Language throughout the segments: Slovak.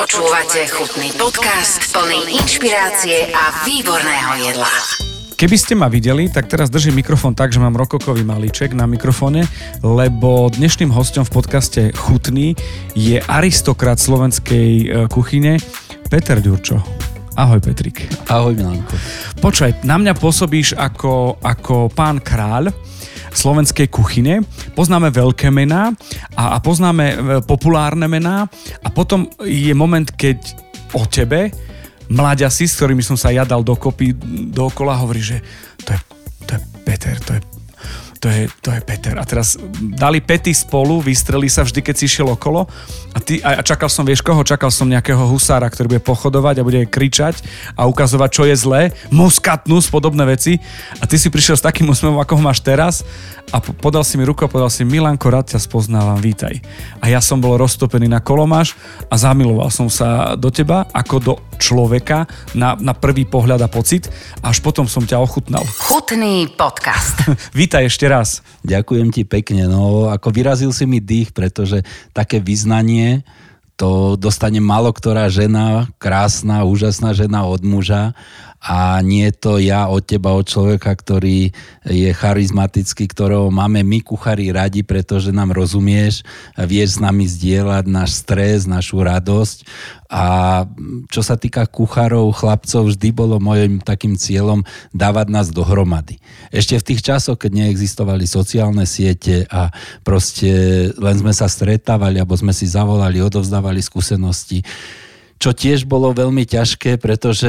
Počúvate chutný podcast plný inšpirácie a výborného jedla. Keby ste ma videli, tak teraz držím mikrofón tak, že mám rokokový malíček na mikrofóne, lebo dnešným hosťom v podcaste Chutný je aristokrat slovenskej kuchyne Peter Ďurčo. Ahoj Petrik. Ahoj Milanko. Počkaj, na mňa pôsobíš ako pán kráľ slovenskej kuchyne. Poznáme veľké mená a poznáme populárne mená a potom je moment, keď o tebe mláďasi, s ktorými som sa ja dal dokopy, dookola hovorí, že to je Peter, to je Peter. A teraz dali pety spolu, vystrelili sa vždy, keď si šiel okolo a čakal som, vieš koho, čakal som nejakého husára, ktorý bude pochodovať a bude kričať a ukazovať, čo je zlé, muskatnus, podobné veci. A ty si prišiel s takým úsmevom, ako ho máš teraz a podal si mi ruku a podal si, Milanko, rád ťa spoznávam, vítaj. A ja som bol roztopený na kolomáš a zamiloval som sa do teba ako do človeka na prvý pohľad a pocit, až potom som ťa ochutnal. Chutný podcast. Vítaj ešte raz. Ďakujem ti pekne. No, ako vyrazil si mi dých, pretože také vyznanie to dostane málo ktorá žena, krásna, úžasná žena od muža a nie to ja od teba, od človeka, ktorý je charizmatický, ktorého máme my kuchári radi, pretože nám rozumieš, vieš s nami zdieľať náš stres, našu radosť a čo sa týka kuchárov, chlapcov, vždy bolo mojim takým cieľom dávať nás dohromady. Ešte v tých časoch, keď neexistovali sociálne siete a proste len sme sa stretávali, alebo sme si zavolali, odovzdávali skúsenosti, čo tiež bolo veľmi ťažké, pretože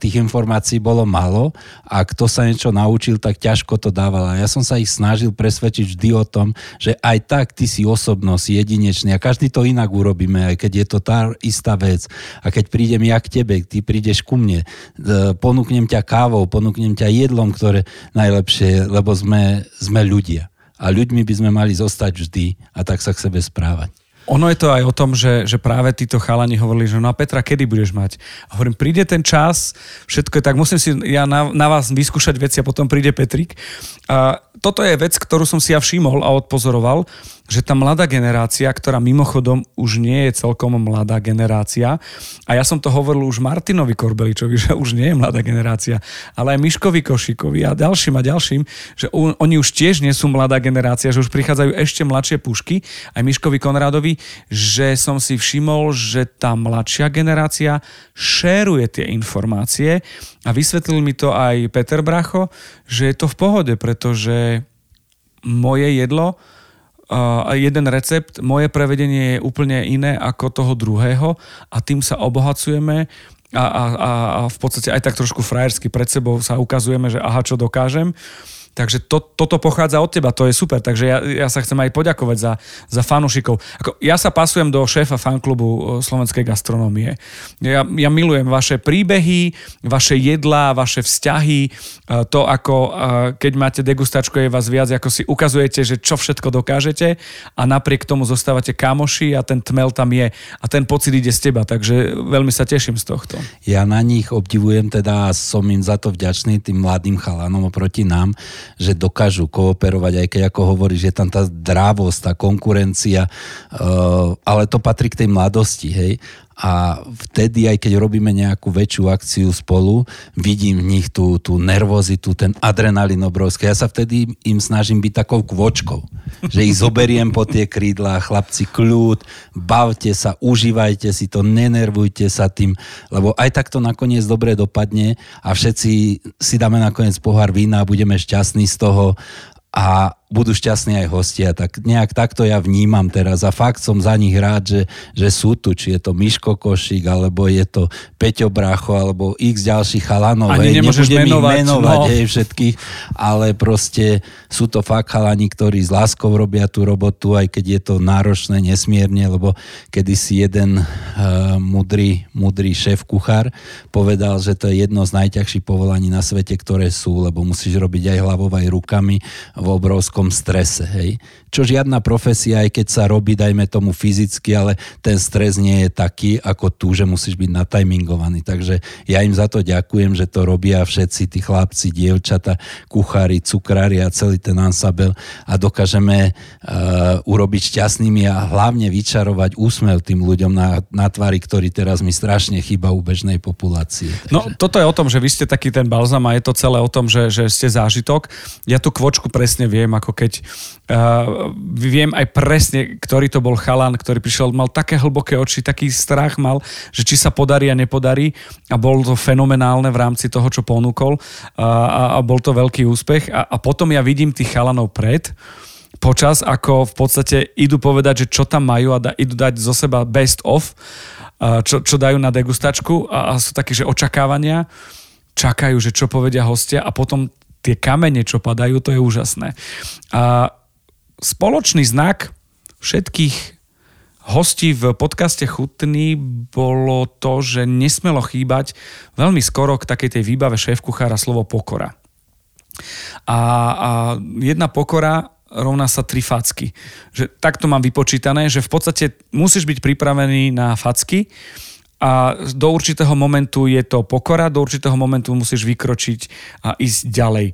tých informácií bolo málo a kto sa niečo naučil, tak ťažko to dával. A ja som sa ich snažil presvedčiť vždy o tom, že aj tak ty si osobnosť, jedinečný a každý to inak urobíme, aj keď je to tá istá vec. A keď prídem ja k tebe, ty prídeš ku mne, ponúknem ťa kávou, ponúknem ťa jedlom, ktoré najlepšie, lebo sme ľudia. A ľuďmi by sme mali zostať vždy a tak sa k sebe správať. Ono je to aj o tom, že práve títo chalani hovorili, že no a Petra, kedy budeš mať? A hovorím, príde ten čas, všetko je tak, musím si ja na vás vyskúšať veci a potom príde Petrik. A toto je vec, ktorú som si ja všimol a odpozoroval, že tá mladá generácia, ktorá mimochodom už nie je celkom mladá generácia, a ja som to hovoril už Martinovi Korbeličovi, že už nie je mladá generácia, ale aj Miškovi Košíkovi a ďalším, že oni už tiež nie sú mladá generácia, že už prichádzajú ešte mladšie pušky, aj Miškovi Konradovi, že som si všimol, že tá mladšia generácia šeruje tie informácie a vysvetlil mi to aj Peter Bracho, že je to v pohode, pretože moje jedlo jeden recept, moje prevedenie je úplne iné ako toho druhého a tým sa obohacujeme a v podstate aj tak trošku frajersky pred sebou sa ukazujeme, že aha, čo dokážem. Takže toto pochádza od teba, to je super. Takže ja sa chcem aj poďakovať za fanúšikov. Ja sa pasujem do šéfa fanklubu slovenskej gastronómie. Ja milujem vaše príbehy, vaše jedlá, vaše vzťahy, to ako keď máte degustačku, je vás viac, ako si ukazujete, že čo všetko dokážete a napriek tomu zostávate kamoši a ten tmel tam je a ten pocit ide z teba. Takže veľmi sa teším z tohto. Ja na nich obdivujem teda a som im za to vďačný, tým mladým chalanom oproti nám, že dokážu kooperovať, aj keď ako hovoríš, je tam tá drávosť, tá konkurencia, ale to patrí k tej mladosti, hej. A vtedy, aj keď robíme nejakú väčšiu akciu spolu, vidím v nich tú nervozitu, ten adrenalín obrovský. Ja sa vtedy im snažím byť takou kvočkou, že ich zoberiem po tie krídla, chlapci, kľud, bavte sa, užívajte si to, nenervujte sa tým, lebo aj tak to nakoniec dobre dopadne a všetci si dáme nakoniec pohár vína a budeme šťastní z toho a budú šťastní aj hostia. Tak nejak takto ja vnímam teraz a fakt som za nich rád, že sú tu, či je to Miško Košík, alebo je to Peťo Bracho, alebo x ďalších chalanov. Ani nemôžeš menovať no. Všetkých, ale proste sú to fakt chalani, ktorí s láskou robia tú robotu, aj keď je to náročné nesmierne, lebo kedysi jeden mudrý šéf kuchár povedal, že to je jedno z najťažších povolaní na svete, ktoré sú, lebo musíš robiť aj hlavou, aj rukami v obrovskom obrovskom strese, hej. Čo žiadna profesia, aj keď sa robí, dajme tomu fyzicky, ale ten stres nie je taký ako tu, že musíš byť natajmingovaný. Takže ja im za to ďakujem, že to robia všetci tí chlapci, dievčata, kuchári, cukrári a celý ten ansabel a dokážeme urobiť šťastnými a hlavne vyčarovať úsmev tým ľuďom na tvári, ktorý teraz mi strašne chýba u bežnej populácie. Takže... No toto je o tom, že vy ste taký ten balzam a je to celé o tom, že ste zážitok. Ja tú kvočku presne viem, ako keď viem aj presne, ktorý to bol chalan, ktorý prišiel, mal také hlboké oči, taký strach mal, že či sa podarí a nepodarí a bol to fenomenálne v rámci toho, čo ponúkol a bol to veľký úspech a potom ja vidím tých chalanov počas, ako v podstate idú povedať, že čo tam majú a idú dať zo seba best of, čo dajú na degustačku a sú také, že očakávania, čakajú, že čo povedia hostia a potom tie kamene, čo padajú, to je úžasné. A spoločný znak všetkých hostí v podcaste Chutný bolo to, že nesmelo chýbať veľmi skoro k takej tej výbave šéfkuchára slovo pokora. A jedna pokora rovná sa 3 facky. Takto mám vypočítané, že v podstate musíš byť pripravený na facky a do určitého momentu je to pokora, do určitého momentu musíš vykročiť a ísť ďalej.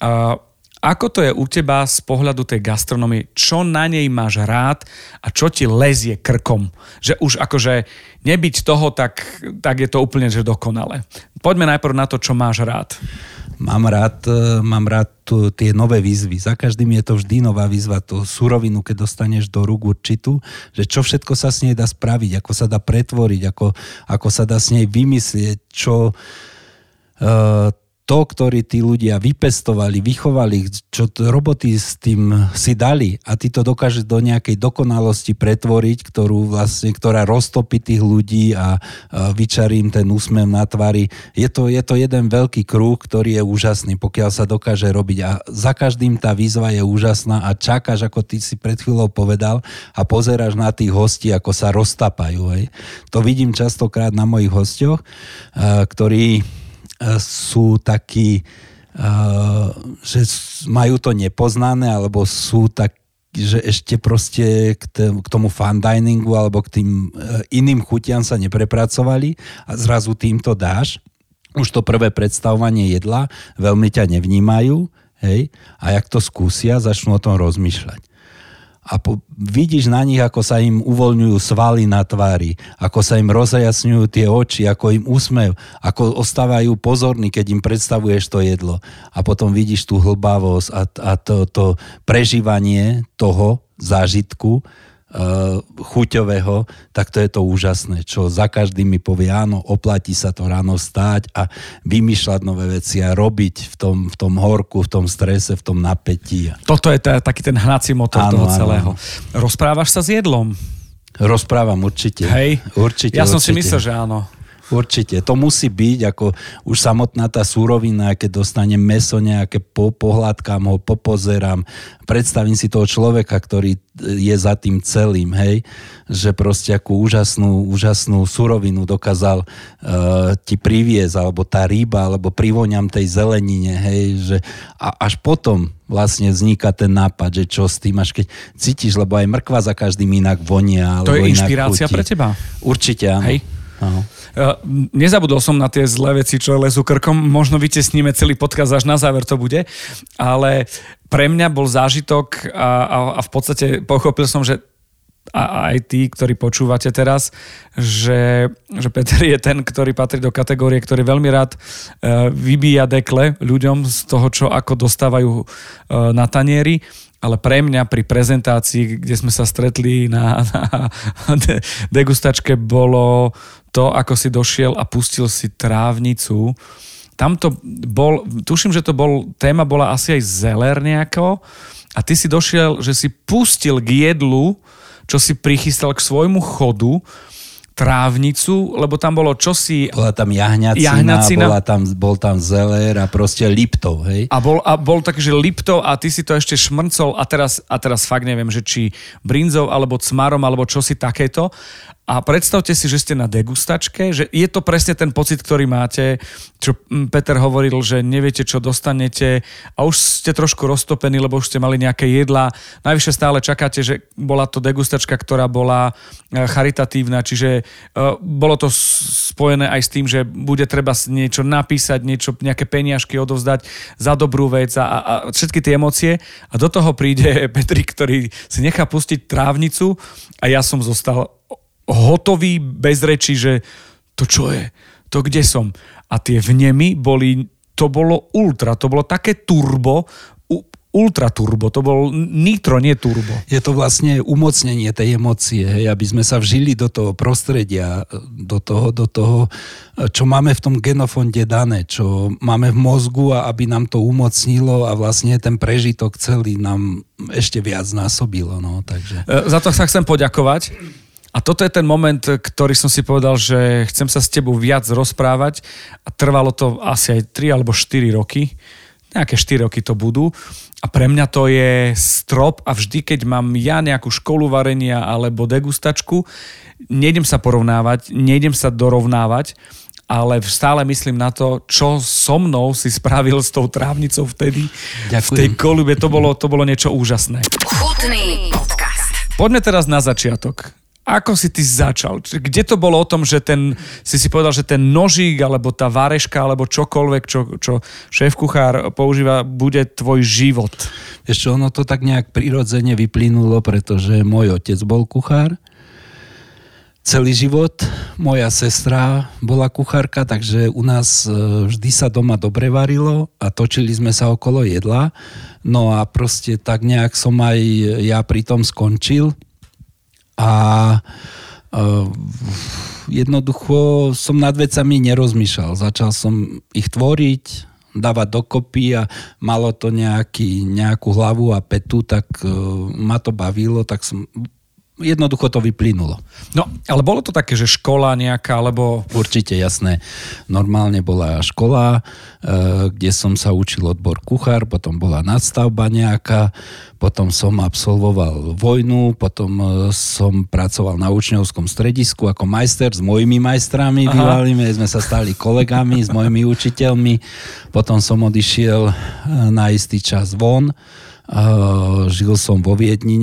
A ako to je u teba z pohľadu tej gastronomie? Čo na nej máš rád a čo ti lezie krkom? Že už akože nebyť toho, tak je to úplne že dokonale. Poďme najprv na to, čo máš rád. Mám rád tie nové výzvy. Za každým je to vždy nová výzva, tú surovinu, keď dostaneš do rúk určitú, že čo všetko sa s nej dá spraviť, ako sa dá pretvoriť, ako sa dá s nej vymyslieť, čo... to, ktorý tí ľudia vypestovali, vychovali, čo roboty s tým si dali a ty to dokáže do nejakej dokonalosti pretvoriť, ktorá roztopí tých ľudí a vyčarí im ten úsmev na tvári. Je to jeden veľký kruh, ktorý je úžasný, pokiaľ sa dokáže robiť a za každým tá výzva je úžasná a čakáš, ako ty si pred chvíľou povedal a pozeráš na tých hostí, ako sa roztapajú. Hej. To vidím častokrát na mojich hosťoch, ktorí sú takí, že majú to nepoznané, alebo sú takí, že ešte proste k tomu fine-diningu alebo k tým iným chutiam sa neprepracovali a zrazu týmto dáš. Už to prvé predstavovanie jedla, veľmi ťa nevnímajú, hej, a jak to skúsia, začnú o tom rozmýšľať. A vidíš na nich, ako sa im uvoľňujú svaly na tvári, ako sa im rozjasňujú tie oči, ako im úsmev, ako ostávajú pozorní, keď im predstavuješ to jedlo. A potom vidíš tú hlbavosť a to prežívanie toho zážitku chuťového, tak to je to úžasné, čo za každým mi povie, áno, oplatí sa to ráno stáť a vymýšľať nové veci a robiť v tom horku, v tom strese, v tom napätí. Toto je taký ten hnací motor toho celého. Áno. Rozprávaš sa s jedlom? Rozprávam určite. Hej, určite, ja som si myslel, že áno. Určite, to musí byť, ako už samotná tá surovina, keď dostanem mäso nejaké, pohľadkám ho, popozerám, predstavím si toho človeka, ktorý je za tým celým, hej, že proste akú úžasnú surovinu dokázal ti priviesť, alebo tá ryba, alebo privoňam tej zelenine, hej, že a až potom vlastne vzniká ten nápad, že čo s tým až keď cítiš, lebo aj mrkva za každým inak vonia, alebo inak chutí. To je inšpirácia pre teba? Určite, áno. Hej. Áno. Nezabudol som na tie zlé veci, čo lezu krkom. Možno vytiesníme celý podcast, až na záver to bude. Ale pre mňa bol zážitok a v podstate pochopil som, že a aj tí, ktorí počúvate teraz, že Peter je ten, ktorý patrí do kategórie, ktorý veľmi rád vybíja dekle ľuďom z toho, čo ako dostávajú na tanieri. Ale pre mňa pri prezentácii, kde sme sa stretli na degustačke, bolo to, ako si došiel a pustil si trávnicu. Tam to bol, tuším, že téma bola asi aj zeler nejako. A ty si došiel, že si pustil k jedlu, čo si prichystal k svojmu chodu, trávnicu, lebo tam bolo čosi... Bola tam jahňacina. Bol tam zelér a proste Liptov, hej? A bol taký, že Liptov a ty si to ešte šmrncol a teraz fakt neviem, že či brinzou, alebo cmarom, alebo čosi takéto. A predstavte si, že ste na degustačke, že je to presne ten pocit, ktorý máte, čo Peter hovoril, že neviete, čo dostanete a už ste trošku roztopení, lebo už ste mali nejaké jedlá. Najvyššie stále čakáte, že bola to degustačka, ktorá bola charitatívna, čiže bolo to spojené aj s tým, že bude treba niečo napísať, nejaké peniažky odovzdať za dobrú vec a všetky tie emócie. A do toho príde Petrik, ktorý si nechá pustiť trávnicu a ja som zostal hotový, bez reči, že to čo je, to kde som. A tie vnemy boli, to bolo ultra, to bolo také turbo, ultra turbo, to bol nitro, nie turbo. Je to vlastne umocnenie tej emócie, hej, aby sme sa vžili do toho prostredia, do toho, čo máme v tom genofonde dané, čo máme v mozgu a aby nám to umocnilo a vlastne ten prežitok celý nám ešte viac násobilo. No, takže. Za to sa chcem poďakovať. A toto je ten moment, ktorý som si povedal, že chcem sa s tebou viac rozprávať a trvalo to asi aj 3 alebo 4 roky. Nejaké 4 roky to budú. A pre mňa to je strop a vždy, keď mám ja nejakú školu varenia alebo degustačku, nejdem sa porovnávať, nejdem sa dorovnávať, ale stále myslím na to, čo so mnou si spravil s tou trávnicou vtedy. Ďakujem. V tej kolube. To bolo niečo úžasné. Chutný podcast. Poďme teraz na začiatok. Ako si ty začal? Kde to bolo o tom, že si povedal, že ten nožík, alebo tá vareška, alebo čokoľvek, čo šéf-kuchár používa, bude tvoj život? Ešte ono to tak nejak prirodzene vyplynulo, pretože môj otec bol kuchár celý život, moja sestra bola kuchárka, takže u nás vždy sa doma dobre varilo a točili sme sa okolo jedla. No a proste tak nejak som aj ja pri tom skončil. A jednoducho som nad vecami nerozmýšľal. Začal som ich tvoriť, dávať dokopy a malo to nejakú hlavu a petu, tak ma to bavilo, tak som jednoducho to vyplynulo. No, ale bolo to také, že škola nejaká, alebo... Určite, jasné. Normálne bola škola, kde som sa učil odbor kuchár, potom bola nadstavba nejaká, potom som absolvoval vojnu, potom som pracoval na učňovskom stredisku ako majster s mojimi majstrami bývalými, sme sa stali kolegami, s mojimi učiteľmi, potom som odišiel na istý čas von, žil som vo Viedni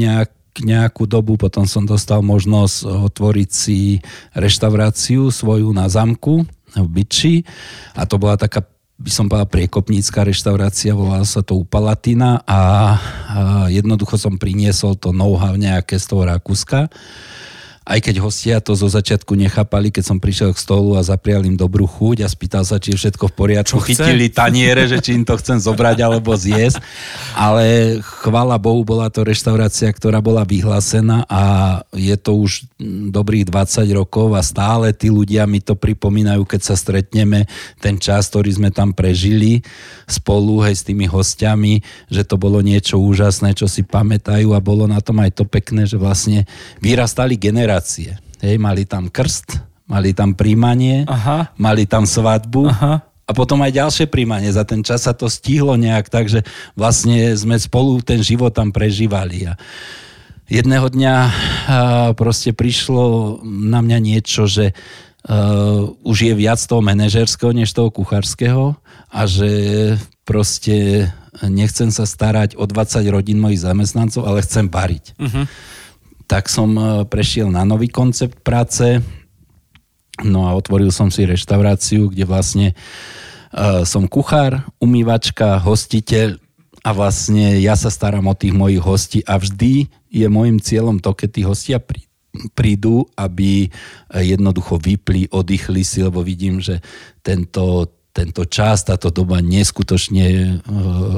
nejakú dobu, potom som dostal možnosť otvoriť si reštauráciu svoju na Zamku v Byči a to bola taká, by som povedal, priekopnícka reštaurácia, volala sa to U Palatína a jednoducho som priniesol to know-how nejaké z toho Rakúska. Aj keď hostia to zo začiatku nechápali, keď som prišiel k stolu a zaprial im dobrú chuť a spýtal sa, či je všetko v poriadku. Chytili taniere, že či im to chcem zobrať alebo zjesť. Ale chvála Bohu, bola to reštaurácia, ktorá bola vyhlásená a je to už dobrých 20 rokov a stále tí ľudia mi to pripomínajú, keď sa stretneme, ten čas, ktorý sme tam prežili spolu, hej, s tými hostiami, že to bolo niečo úžasné, čo si pamätajú a bolo na tom aj to pekné, že vlastne vyrastali generácie. Hej, mali tam krst, mali tam príjmanie, mali tam svadbu a potom aj ďalšie príjmanie. Za ten čas sa to stihlo nejak, takže vlastne sme spolu ten život tam prežívali. A jedného dňa proste prišlo na mňa niečo, že už je viac toho manažerského než toho kuchárskeho a že proste nechcem sa starať o 20 rodín mojich zamestnancov, ale chcem variť. Tak som prešiel na nový koncept práce, no a otvoril som si reštauráciu, kde vlastne som kuchár, umývačka, hostiteľ a vlastne ja sa starám o tých mojich hostí a vždy je môjim cieľom to, keď tí hostia prídu, aby jednoducho vypli, oddychli si, lebo vidím, že tento čas, táto doba neskutočne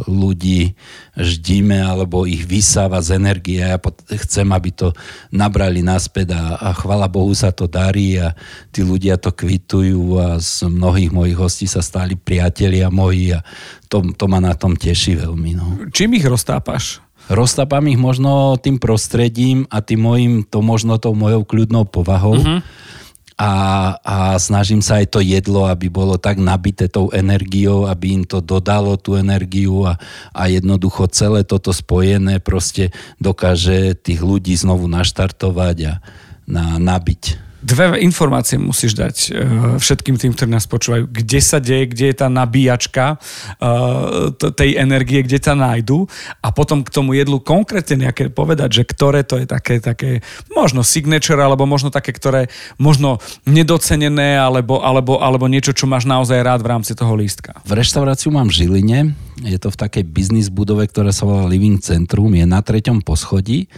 ľudí ždíme alebo ich vysáva z energie. Ja chcem, aby to nabrali naspäť a chvala Bohu sa to darí a tí ľudia to kvitujú a z mnohých mojich hostí sa stali priatelia moji a to ma na tom teší veľmi. No. Čím ich roztápaš? Roztápam ich možno tým prostredím a tým mojim, to možno tou mojou kľudnou povahou. A snažím sa aj to jedlo, aby bolo tak nabité tou energiou, aby im to dodalo tú energiu a jednoducho celé toto spojené proste dokáže tých ľudí znovu naštartovať a nabiť. Dve informácie musíš dať všetkým tým, ktorí nás počúvajú. Kde sa deje, kde je tá nabíjačka tej energie, kde sa nájdu. A potom k tomu jedlu konkrétne nejaké povedať, že ktoré to je také možno signature, alebo možno také, ktoré možno nedocenené, alebo niečo, čo máš naozaj rád v rámci toho lístka. V reštauráciu mám v Žiline. Je to v takej biznis budove, ktorá sa volá Living Centrum. Je na 3. poschodí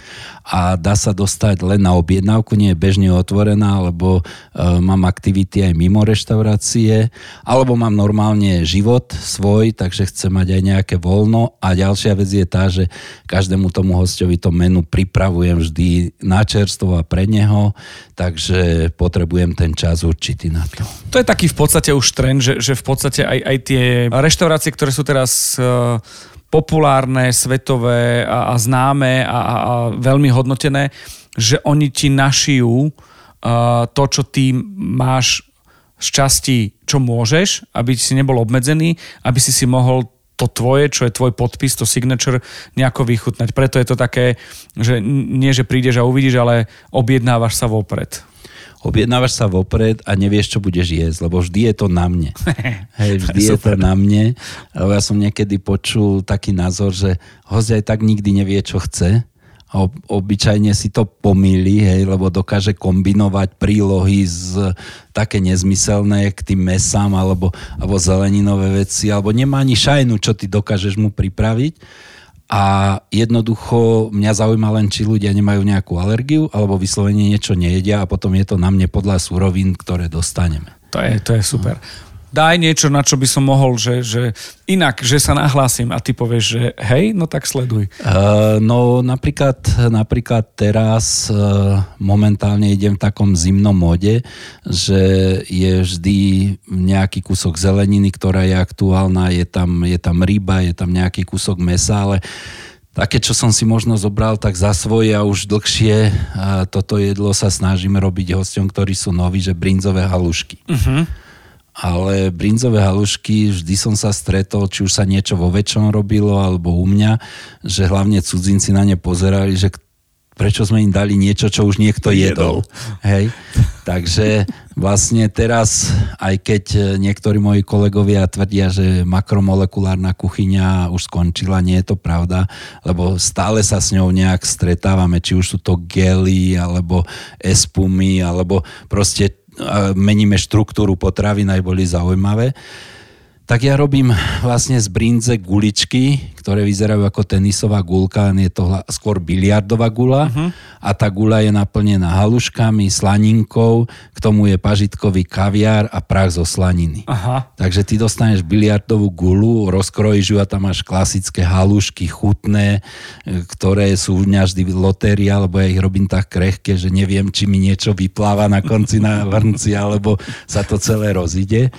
a dá sa dostať len na objednávku. Nie je bežne otvorená, alebo mám aktivity aj mimo reštaurácie, alebo mám normálne život svoj, takže chcem mať aj nejaké voľno. A ďalšia vec je tá, že každému tomu hosťovi to menu pripravujem vždy na čerstvo a pre neho, takže potrebujem ten čas určitý na to. To je taký v podstate už trend, že v podstate aj tie reštaurácie, ktoré sú teraz populárne, svetové a známe a veľmi hodnotené, že oni ti našijú to, čo ty máš z časti, čo môžeš, aby si nebol obmedzený, aby si mohol to tvoje, čo je tvoj podpis, to signature, nejako vychutnať. Preto je to také, že nie, že prídeš a uvidíš, ale objednávaš sa vopred. Objednávaš sa vopred a nevieš, čo budeš jesť, lebo vždy je to na mne. Hej, vždy je to na mne. Lebo ja som niekedy počul taký názor, že hosť aj tak nikdy nevie, čo chce. A obyčajne si to pomýli, hej, lebo dokáže kombinovať prílohy z také nezmyselné k tým mesám alebo zeleninové veci, alebo nemá ani šajnu, čo ty dokážeš mu pripraviť. A jednoducho mňa zaujíma len, či ľudia nemajú nejakú alergiu, alebo vyslovene niečo nejedia a potom je to na mne podľa surovín, ktoré dostaneme. To je super. Daj niečo, na čo by som mohol, že inak, že sa nahlásim a ty povieš, že hej, no tak sleduj. No napríklad teraz momentálne idem v takom zimnom móde, že je vždy nejaký kúsok zeleniny, ktorá je aktuálna, je tam ryba, je tam nejaký kúsok mesa, ale také, čo som si možno zobral, tak za svoje a už dlhšie toto jedlo sa snažíme robiť hosťom, ktorí sú noví, že brinzové halušky. Uh-huh. Ale brinzové halušky, vždy som sa stretol, či už sa niečo vo väčšom robilo, alebo u mňa, že hlavne cudzinci na ne pozerali, že prečo sme im dali niečo, čo už niekto jedol. Hej. Takže vlastne teraz, aj keď niektorí moji kolegovia tvrdia, že makromolekulárna kuchyňa už skončila, nie je to pravda, lebo stále sa s ňou nejak stretávame, či už sú to gely, alebo espumy, alebo proste meníme štruktúru potravín, aj boli zaujímavé. Tak ja robím vlastne z brinze guličky, ktoré vyzerajú ako tenisová guľka, je to skôr biliardová guľa. Uh-huh. A tá guľa je naplnená haluškami, slaninkou, k tomu je pažitkový kaviár a prach zo slaniny. Aha. Takže ty dostaneš biliardovú guľu, rozkrojíš ju a tam máš klasické halušky chutné, ktoré sú v vždy lotéria, lebo ja ich robím tak krehké, že neviem, či mi niečo vypláva na konci na vrnci, alebo sa to celé rozíde.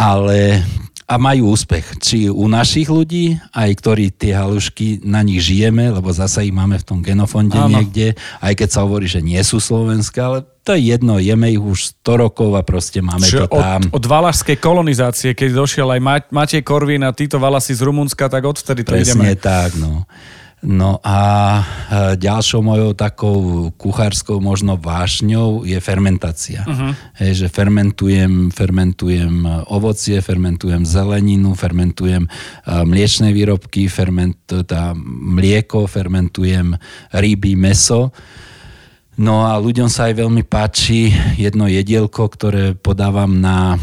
Ale a majú úspech. Či u našich ľudí, aj ktorí tie halušky, na nich žijeme, lebo zasa ich máme v tom genofonde niekde, aj keď sa hovorí, že nie sú slovenské, ale to je jedno, jeme ich už 100 rokov a proste máme čo, to tam. Od valašskej kolonizácie, keď došiel aj Matej Korvín a títo Valasi z Rumunska, tak odvtedy to ideme. Presne tak, no. No a ďalšou mojou takou kuchárskou možno vášňou je fermentácia. Uh-huh. Hej, že fermentujem ovocie, fermentujem zeleninu, fermentujem mliečne výrobky, mlieko, fermentujem ryby, mäso. No a ľuďom sa aj veľmi páči jedno jedielko, ktoré podávam na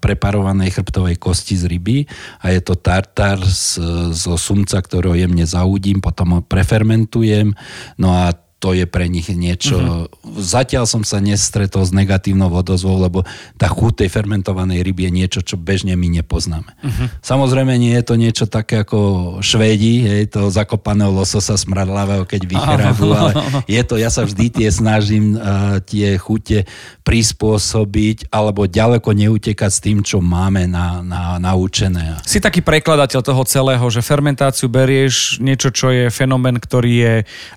preparovanej chrbtovej kosti z ryby a je to tartar zo sumca, ktorého jemne zaudím, potom ho prefermentujem, no a to je pre nich niečo. Uh-huh. Zatiaľ som sa nestretol s negatívnou odozvou, lebo tá chuť tej fermentovanej ryby je niečo, čo bežne my nepoznáme. Uh-huh. Samozrejme nie je to niečo také ako Švédi, hej, toho zakopaného lososa smradlavého, keď vycherajú, ale je to, ja sa vždy snažím tie chute prispôsobiť, alebo ďaleko neutekať s tým, čo máme naučené. Si taký prekladateľ toho celého, že fermentáciu berieš niečo, čo je fenomén, ktorý je,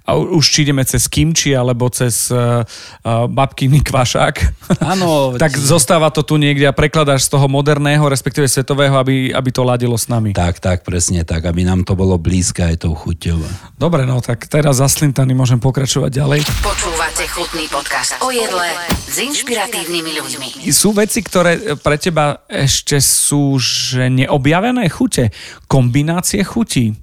a už či ideme cez kimči alebo cez babkyný kvašák, áno, tak zostáva to tu niekde a prekladáš z toho moderného, respektíve svetového, aby to ladilo s nami. Tak, presne tak, aby nám to bolo blízke aj tou chuťou. Dobre, no tak teraz zaslintaný môžem pokračovať ďalej. Počúvate Chutný podcast o jedle s inšpiratívnymi ľuďmi. Sú veci, ktoré pre teba ešte sú že neobjavené chute, kombinácie chutí.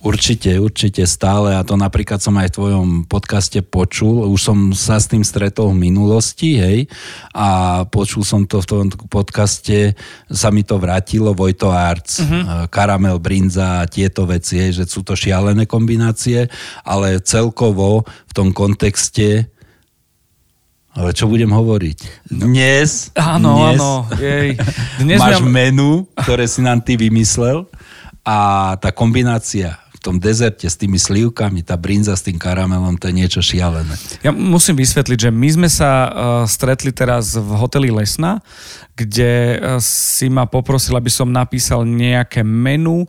Určite, stále, a to napríklad som aj v tvojom podcaste počul, už som sa s tým stretol v minulosti, hej, a počul som to v tvojom podcaste, sa mi to vrátilo, Vojto Arts, karamel, brinza, tieto veci, hej, že sú to šialené kombinácie, ale celkovo v tom kontexte. Ale čo budem hovoriť? Dnes. Áno, jej. Dnes máš menu, ktoré si nám ty vymyslel, a tá kombinácia v tom dezerte s tými slivkami, tá brinza s tým karamelom, to je niečo šialené. Ja musím vysvetliť, že my sme sa stretli teraz v hoteli Lesna, kde si ma poprosil, aby som napísal nejaké menu.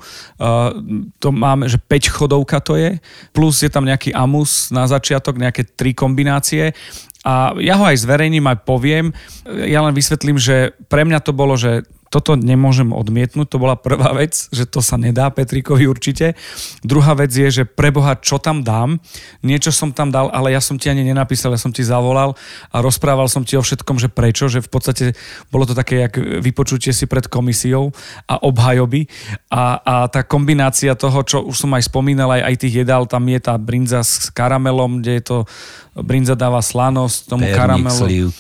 To máme, že 5 chodovka to je, plus je tam nejaký amus na začiatok, nejaké 3 kombinácie. A ja ho aj zverejním, aj poviem. Ja len vysvetlím, že pre mňa to bolo, že toto nemôžem odmietnúť. To bola prvá vec, že to sa nedá Petrikovi určite. Druhá vec je, že preboha, čo tam dám? Niečo som tam dal, ale ja som ti ani nenapísal, ja som ti zavolal a rozprával som ti o všetkom, že prečo, že v podstate bolo to také, jak vypočutie si pred komisiou a obhajoby. A tá kombinácia toho, čo už som aj spomínal, aj tých jedál, tam je tá brinza s karamelom, kde je to brinza dáva slanosť tomu karamelu.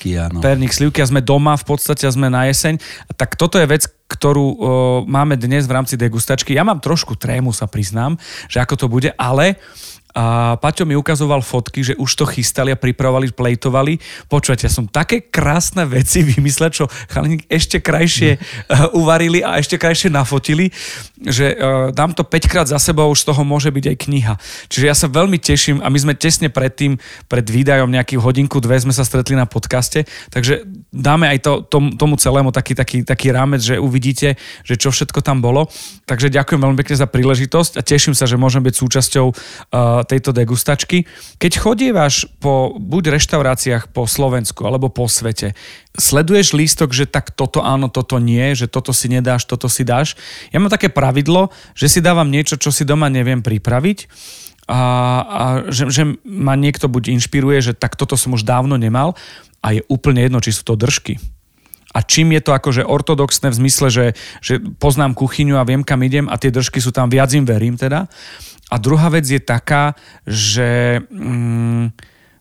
Perník, slivky, a sme doma v podstate a sme na jeseň. Tak toto je vec, ktorú máme dnes v rámci degustačky. Ja mám trošku trému, sa priznám, že ako to bude, ale Paťo mi ukazoval fotky, že už to chystali a pripravovali, plejtovali. Počúvať, ja som také krásne veci vymyslel, čo chalani ešte krajšie uvarili a ešte krajšie nafotili, že dám to 5-krát za sebou, už z toho môže byť aj kniha. Čiže ja sa veľmi teším a my sme tesne predtým, pred výdajom nejaký hodinku, dve sme sa stretli na podcaste, takže dáme aj tomu celému taký rámec, že uvidíte, že čo všetko tam bolo. Takže ďakujem veľmi pekne za príležitosť a teším sa, že môžem byť súčasťou tejto degustačky. Keď chodívaš po buď reštauráciách po Slovensku alebo po svete, sleduješ lístok, že tak toto áno, toto nie, že toto si nedáš, toto si dáš. Ja mám také pravidlo, že si dávam niečo, čo si doma neviem pripraviť a že ma niekto buď inšpiruje, že tak toto som už dávno nemal a je úplne jedno, či sú to držky. A čím je to akože ortodoxné v zmysle, že poznám kuchyňu a viem, kam idem a tie držky sú tam, viac im verím teda. A druhá vec je taká, že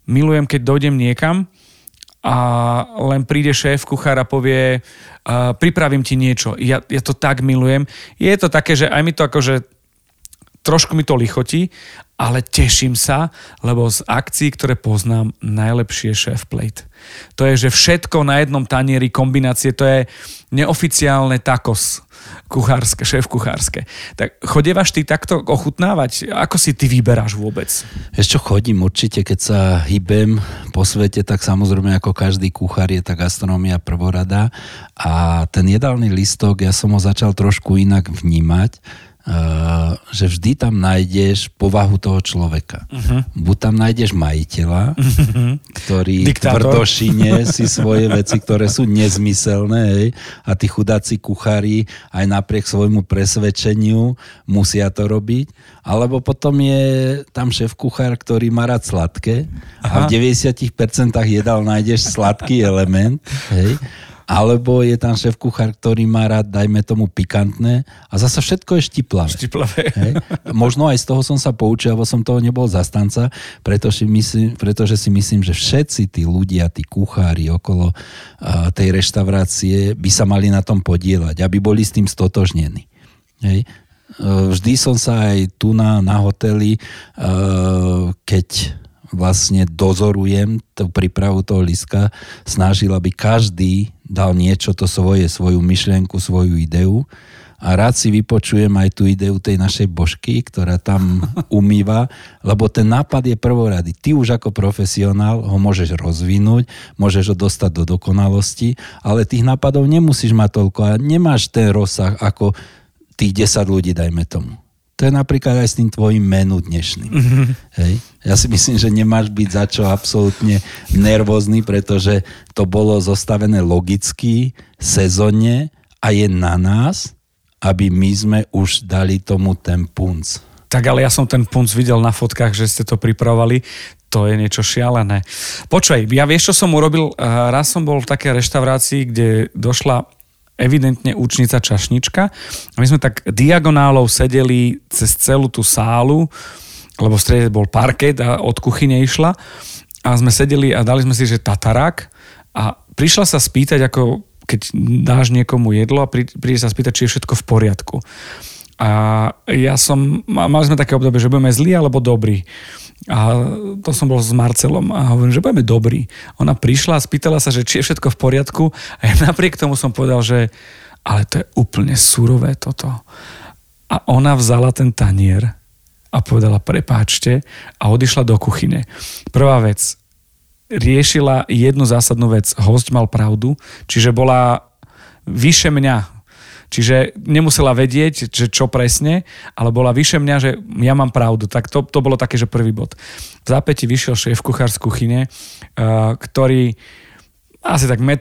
milujem, keď dojdem niekam a len príde šéf, kuchár a povie pripravím ti niečo. Ja to tak milujem. Je to také, že aj mi to akože trošku mi to lichotí, ale teším sa, lebo z akcií, ktoré poznám, najlepšie chef plate. To je, že všetko na jednom tanieri, kombinácie, to je neoficiálne tacos kuchárske, šéf kuchárske. Tak chodievaš ty takto ochutnávať? Ako si ty vyberáš vôbec? Ešte chodím určite, keď sa hýbem po svete, tak samozrejme ako každý kuchár je tá gastronómia prvorada a ten jedálny lístok, ja som ho začal trošku inak vnímať, že vždy tam nájdeš povahu toho človeka. Uh-huh. Buď tam nájdeš majiteľa, ktorý v tvrdošine si svoje veci, ktoré sú nezmyselné, hej, a tí chudáci kuchári aj napriek svojmu presvedčeniu musia to robiť. Alebo potom je tam šéf kuchár, ktorý má rád sladké a v 90% jedál nájdeš sladký element, hej. Alebo je tam šéf kuchár, ktorý má rád, dajme tomu, pikantné a zasa všetko je štiplavé. Hej? Možno aj z toho som sa poučil, lebo som toho nebol zastanca, pretože si myslím, že všetci tí ľudia, tí kuchári okolo tej reštaurácie by sa mali na tom podieľať, aby boli s tým stotožnení. Hej? Vždy som sa aj tu na hoteli, keď vlastne dozorujem tú prípravu toho lístka, snažil, aby každý dal niečo to svoje, svoju myšlienku, svoju ideu a rád si vypočujem aj tú ideu tej našej Božky, ktorá tam umýva, lebo ten nápad je prvorady. Ty už ako profesionál ho môžeš rozvinúť, môžeš ho dostať do dokonalosti, ale tých nápadov nemusíš mať toľko a nemáš ten rozsah ako tých 10 ľudí, dajme tomu. To je napríklad aj s tým tvojim menu dnešným. Mm-hmm. Hej. Ja si myslím, že nemáš byť za čo absolútne nervózny, pretože to bolo zostavené logicky, sezónne a je na nás, aby my sme už dali tomu ten punc. Tak ale ja som ten punc videl na fotkách, že ste to pripravovali. To je niečo šialené. Počuj, ja vieš, čo som urobil? Raz som bol v takej reštaurácii, kde došla evidentne účnica čašnička. A my sme tak diagonálov sedeli cez celú tú sálu, lebo v strede bol parket a od kuchyne išla. A sme sedeli a dali sme si, že tatarák. A prišla sa spýtať, ako keď dáš niekomu jedlo a príde sa spýtať, či je všetko v poriadku. A mali sme také obdobie, že budeme zlí alebo dobrí. A to som bol s Marcelom a hovorím, že budeme dobrí. Ona prišla a spýtala sa, že či je všetko v poriadku a ja napriek tomu som povedal, že ale to je úplne surové toto. A ona vzala ten tanier a povedala prepáčte a odišla do kuchyne. Prvá vec, riešila jednu zásadnú vec. Hosť mal pravdu, čiže bola vyššie mňa. Čiže nemusela vedieť, že čo presne, ale bola vyššie mňa, že ja mám pravdu. Tak to bolo také, že prvý bod. V zápäti vyšiel šéf-kuchár z kuchyne, ktorý asi tak 1,90 m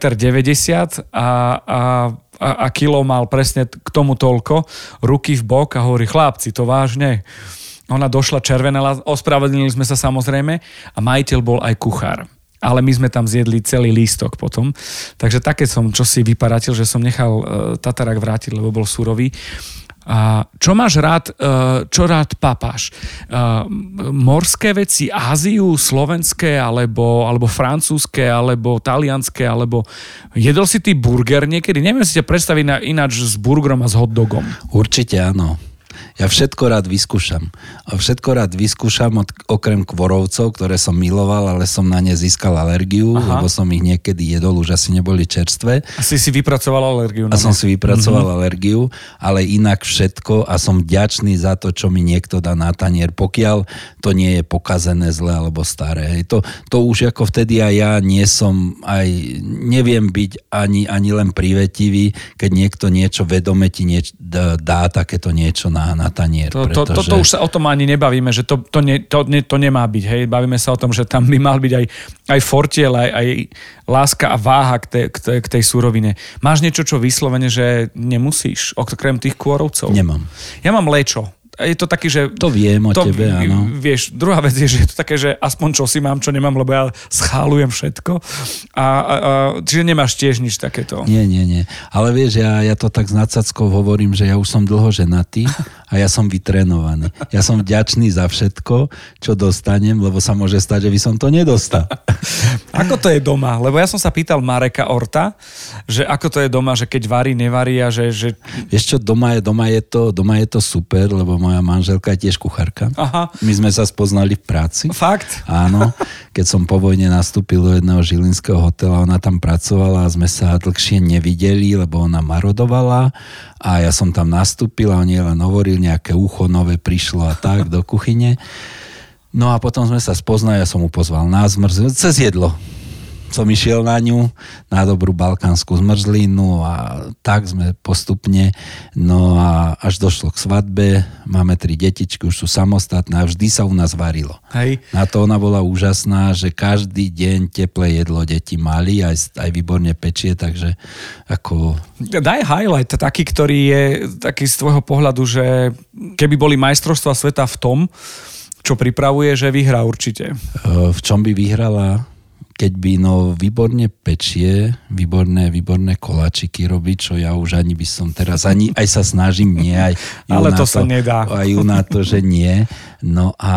a kilo mal presne k tomu toľko, ruky v bok a hovorí, chlapci, to vážne. Ona došla červená, ospravedlnili sme sa samozrejme a majiteľ bol aj kuchár. Ale my sme tam zjedli celý lístok potom. Takže také som čosi vyparatil, že som nechal tatarák vrátiť, lebo bol surový. A čo máš rád, čo rád papáš? Morské veci, Áziu, slovenské, alebo francúzske, alebo talianské, alebo jedol si ty burger niekedy? Neviem si ťa predstaviť ináč s burgerom a s hotdogom. Určite áno. Ja všetko rád vyskúšam. A všetko rád vyskúšam okrem kvorovcov, ktoré som miloval, ale som na ne získal alergiu, lebo som ich niekedy jedol, už asi neboli čerstvé. A si vypracoval alergiu. A som si vypracoval alergiu, ale inak všetko a som vďačný za to, čo mi niekto dá na tanier, pokiaľ to nie je pokazené, zle alebo staré. To už ako vtedy aj ja nie som, aj neviem byť ani len privetivý, keď niekto niečo vedome ti dá takéto niečo na tanier. Pretože... Toto už sa o tom ani nebavíme, že to nemá byť. Hej? Bavíme sa o tom, že tam by mal byť aj fortiel, aj láska a váha k tej surovine. Máš niečo, čo vyslovene, že nemusíš, okrem tých kôrovcov? Nemám. Ja mám lečo. Je to taký, že... To viem o tebe, áno. Vieš, druhá vec je, že je to také, že aspoň čo si mám, čo nemám, lebo ja schálujem všetko. Čiže nemáš tiež nič takéto. Nie. Ale vieš, ja to tak s nadsackou hovorím, že ja už som dlho ženatý a ja som vytrenovaný. Ja som vďačný za všetko, čo dostanem, lebo sa môže stať, že by som to nedostal. Ako to je doma? Lebo ja som sa pýtal Mareka Orta, že ako to je doma, že keď varí, nevarí a že... Vieš čo, doma je to super, lebo moja manželka je tiež kuchárka. Aha. My sme sa spoznali v práci. Fakt? Áno. Keď som po vojne nastúpil do jedného žilinského hotela, ona tam pracovala a sme sa dlhšie nevideli, lebo ona marodovala a ja som tam nastúpil a on jej len hovoril, nejaké ucho nové prišlo a tak do kuchyne. No a potom sme sa spoznali, ja som mu pozval na zmrzlinu, cez jedlo. Som išiel na ňu, na dobrú balkánsku zmrzlinu a tak sme postupne, no a až došlo k svadbe, máme 3 detičky, už sú samostatné a vždy sa u nás varilo. Hej. Na to ona bola úžasná, že každý deň teplé jedlo deti mali, aj výborne pečie, takže ako... Daj highlight taký, ktorý je taký z tvojho pohľadu, že keby boli majstrovstvá sveta v tom, čo pripravuje, že vyhrá určite. V čom by vyhrala... Keď by, výborne pečie, výborné koláčiky robí, čo ja už ani by som teraz, ani aj sa snažím, nie. Ale to sa nedá. Aj ju na to, že nie. No a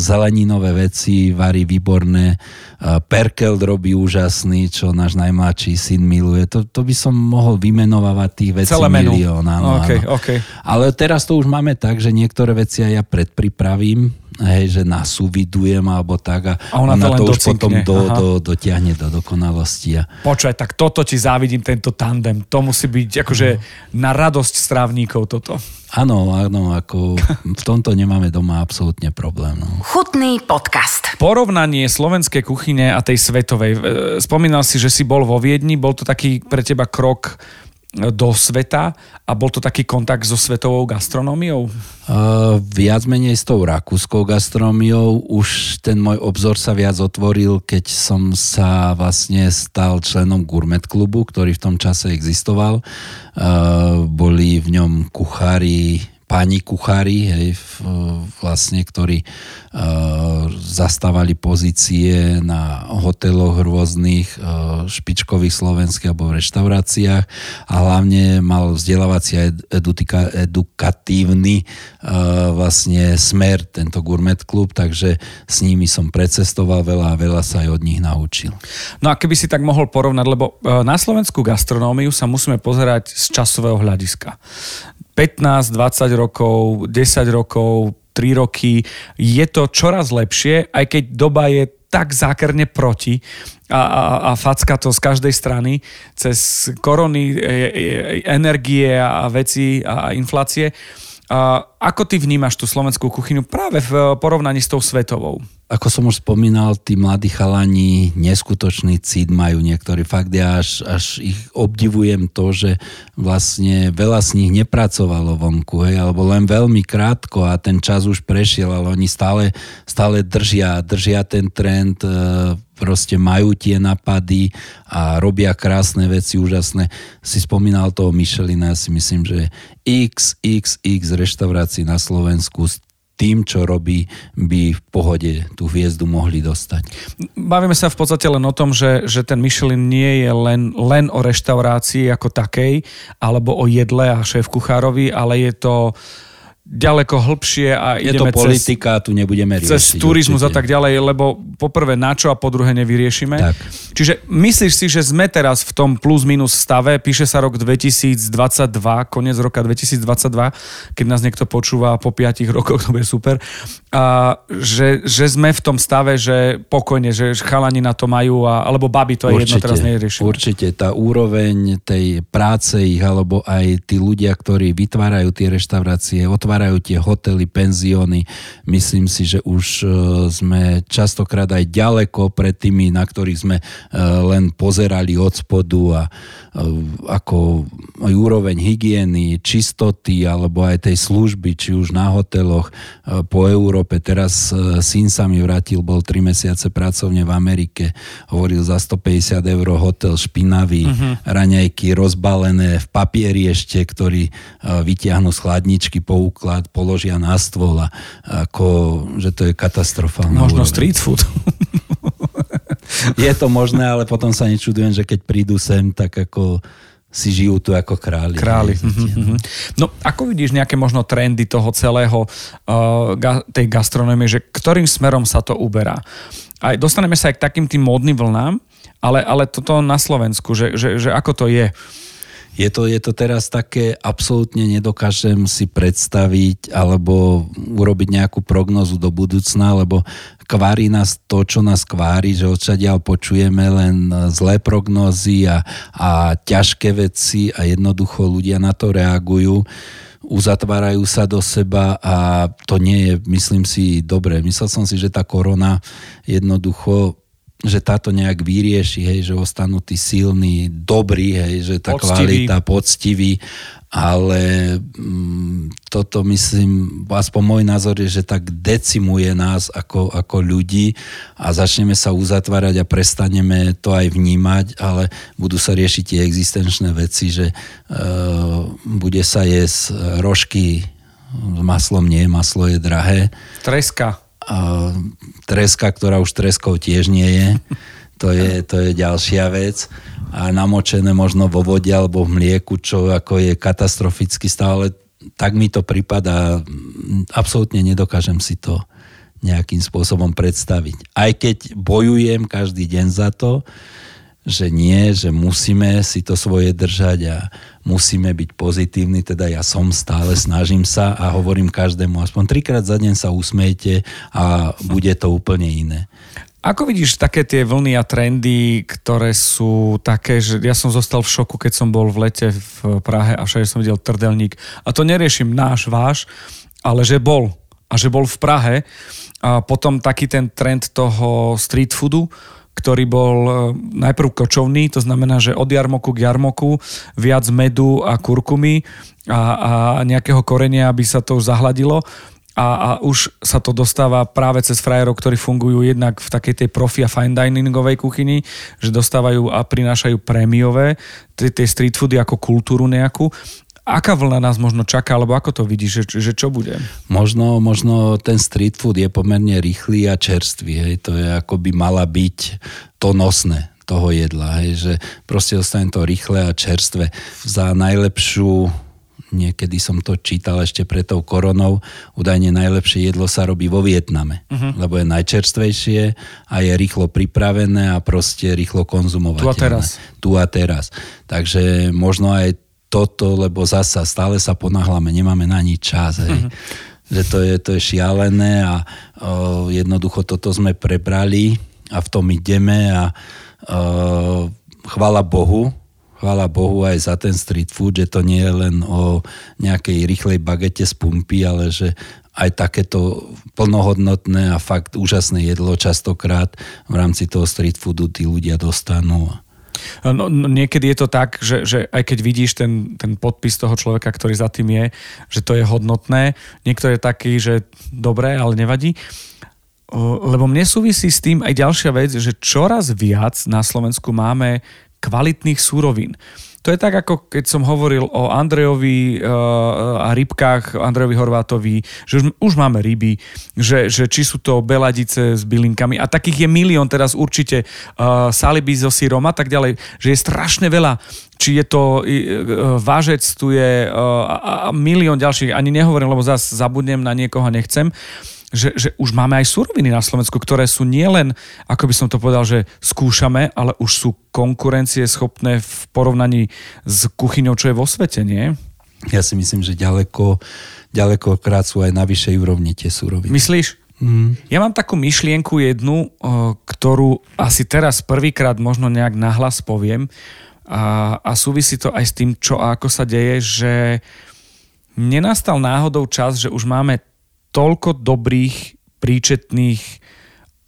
zeleninové veci varí výborné. Perkel robí úžasný, čo náš najmladší syn miluje. To by som mohol vymenovávať tých vecí milión. Áno, okay, áno. Okay. Ale teraz to už máme tak, že niektoré veci aj ja predpripravím, hej, že nasúvidujem alebo tak a ona to už docinkne. Potom dotiahne do dokonalosti. Počúaj, tak toto ti závidím, tento tandem. To musí byť akože na radosť strávníkov toto. Áno, ako v tomto nemáme doma absolútne problém. No. Chutný podcast. Porovnanie slovenskej kuchyne a tej svetovej. Spomínal si, že si bol vo Viedni, bol to taký pre teba krok do sveta a bol to taký kontakt so svetovou gastronómiou? Viac menej s tou rakúskou gastronómiou. Už ten môj obzor sa viac otvoril, keď som sa vlastne stal členom Gourmet klubu, ktorý v tom čase existoval. Boli v ňom kuchári, páni kuchári, hej, vlastne, ktorí zastávali pozície na hoteloch rôznych špičkových slovenských alebo v reštauráciách a hlavne mal vzdelávací a edukatívny vlastne smer tento Gourmet klub, takže s nimi som precestoval veľa a veľa sa aj od nich naučil. No a keby si tak mohol porovnať, lebo na slovenskú gastronómiu sa musíme pozerať z časového hľadiska. 15, 20 rokov, 10 rokov, 3 roky. Je to čoraz lepšie, aj keď doba je tak zákerne proti a facka to z každej strany cez korony, energie a veci a inflácie. Ako ty vnímaš tú slovenskú kuchyňu práve v porovnaní s tou svetovou? Ako som už spomínal, tí mladí chalani neskutočný cít majú niektorí. Fakt ja až ich obdivujem to, že vlastne veľa z nich nepracovalo vonku, hej, alebo len veľmi krátko a ten čas už prešiel, ale oni stále držia ten trend, proste majú tie napady a robia krásne veci, úžasné. Si spomínal toho Michelina, ja si myslím, že x reštaurácií na Slovensku tým, čo robí, by v pohode tú hviezdu mohli dostať. Bavíme sa v podstate len o tom, že ten Michelin nie je len o reštaurácii ako takej, alebo o jedle a šéf-kuchárovi, ale je to ďaleko hlbšie a je ideme to politika, tu nebudeme riešiť. Cez turizmus určite. A tak ďalej, lebo poprvé na čo a po druhé nevyriešime. Tak. Čiže myslíš si, že sme teraz v tom plus minus stave, píše sa rok 2022, koniec roka 2022, keď nás niekto počúva po 5 rokoch, to bude super, a že sme v tom stave, že pokojne, že chalani na to majú, alebo babi, to je jedno, teraz neriešime. Určite, tá úroveň tej práce ich, alebo aj tí ľudia, ktorí vytvárajú tie reštaurácie, otvárajú tie hotely, penzióny. Myslím si, že už sme častokrát aj ďaleko pred tými, na ktorých sme len pozerali od spodu a ako aj úroveň hygieny, čistoty alebo aj tej služby, či už na hoteloch po Európe. Teraz syn sa mi vrátil, bol 3 mesiace pracovne v Amerike. Hovoril za 150 € hotel špinavý, raňajky rozbalené v papieri ešte, ktorý vytiahnu z chladničky po úklad, položia na stôl a ako, že to je katastrofálna možno úroveň. Street food. Je to možné, ale potom sa nečudujem, že keď prídu sem, tak ako si žijú tu ako králi. No ako vidíš nejaké možno trendy toho celého tej gastronomie, že ktorým smerom sa to uberá? A dostaneme sa aj k takým tým módnym vlnám, ale toto na Slovensku, že ako to je? Je to teraz také, absolútne nedokážem si predstaviť alebo urobiť nejakú prognozu do budúcna, lebo kvári nás to, čo nás kvári, že odtiaľ počujeme len zlé prognozy a ťažké veci a jednoducho ľudia na to reagujú. Uzatvárajú sa do seba a to nie je, myslím si, dobré. Myslel som si, že tá korona jednoducho že táto nejak vyrieši, hej, že ostanú tí silní, dobrí, hej, že tá kvalita, poctivý, ale toto myslím, aspoň môj názor je, že tak decimuje nás ako ľudí a začneme sa uzatvárať a prestaneme to aj vnímať, ale budú sa riešiť tie existenčné veci, že bude sa jesť rožky, maslom nie, maslo je drahé. Treska, ktorá už treskou tiež nie je. To je ďalšia vec. A namočené možno vo vode alebo v mlieku, čo ako je katastroficky stále. Tak mi to pripadá. Absolútne nedokážem si to nejakým spôsobom predstaviť. Aj keď bojujem každý deň za to, že nie, že musíme si to svoje držať a musíme byť pozitívni, teda ja som stále, snažím sa a hovorím každému, aspoň 3-krát za deň sa usmejte a bude to úplne iné. Ako vidíš také tie vlny a trendy, ktoré sú také, že ja som zostal v šoku, keď som bol v lete v Prahe a všade som videl trdelník. A to neriešim náš, váš, ale že bol. A že bol v Prahe. A potom taký ten trend toho street foodu, ktorý bol najprv kočovný, to znamená, že od jarmoku k jarmoku viac medu a kurkumy a nejakého korenia, aby sa to už zahladilo. A už sa to dostáva práve cez frajerov, ktorí fungujú jednak v takej tej profi a fine-diningovej kuchyni, že dostávajú a prinášajú prémiové, tie street foody ako kultúru nejakú. Aká vlna nás možno čaká, alebo ako to vidíš, že čo bude? Možno ten street food je pomerne rýchly a čerstvý. Hej. To je ako by mala byť to nosné toho jedla. Hej. Že proste dostane to rýchle a čerstvé. Za najlepšiu, niekedy som to čítal ešte pred tou koronou, údajne najlepšie jedlo sa robí vo Vietname. Uh-huh. Lebo je najčerstvejšie a je rýchlo pripravené a proste rýchlo konzumovateľné. Tu a teraz. Takže možno aj toto, lebo zasa stále sa ponáhľame, nemáme na nič čas, hej. Uh-huh. Že to je šialené a jednoducho toto sme prebrali a v tom ideme a chvála Bohu aj za ten street food, že to nie je len o nejakej rýchlej bagete z pumpy, ale že aj takéto plnohodnotné a fakt úžasné jedlo častokrát v rámci toho street foodu tí ľudia dostanú. No, niekedy je to tak, že aj keď vidíš ten podpis toho človeka, ktorý za tým je, že to je hodnotné. Niekto je taký, že dobré, ale nevadí. Lebo mne súvisí s tým aj ďalšia vec, že čoraz viac na Slovensku máme kvalitných súrovín. To je tak, ako keď som hovoril o Andrejovi a rybkách, Andrejovi Horvátovi, že už máme ryby, že či sú to beladice s bylinkami. A takých je milión teraz určite. Saliby so sírom a tak ďalej. Že je strašne veľa. Či je to vážec, tu je a milión ďalších. Ani nehovorím, lebo zase zabudnem na niekoho, nechcem. Že už máme aj suroviny na Slovensku, ktoré sú nielen, ako by som to povedal, že skúšame, ale už sú konkurencieschopné v porovnaní s kuchyňou, čo je vo svete, nie? Ja si myslím, že ďaleko krát sú aj na vyššej úrovni tie suroviny. Myslíš? Ja mám takú myšlienku jednu, ktorú asi teraz prvýkrát možno nejak nahlas poviem a súvisí to aj s tým, čo a ako sa deje, že nenastal náhodou čas, že už máme toľko dobrých, príčetných,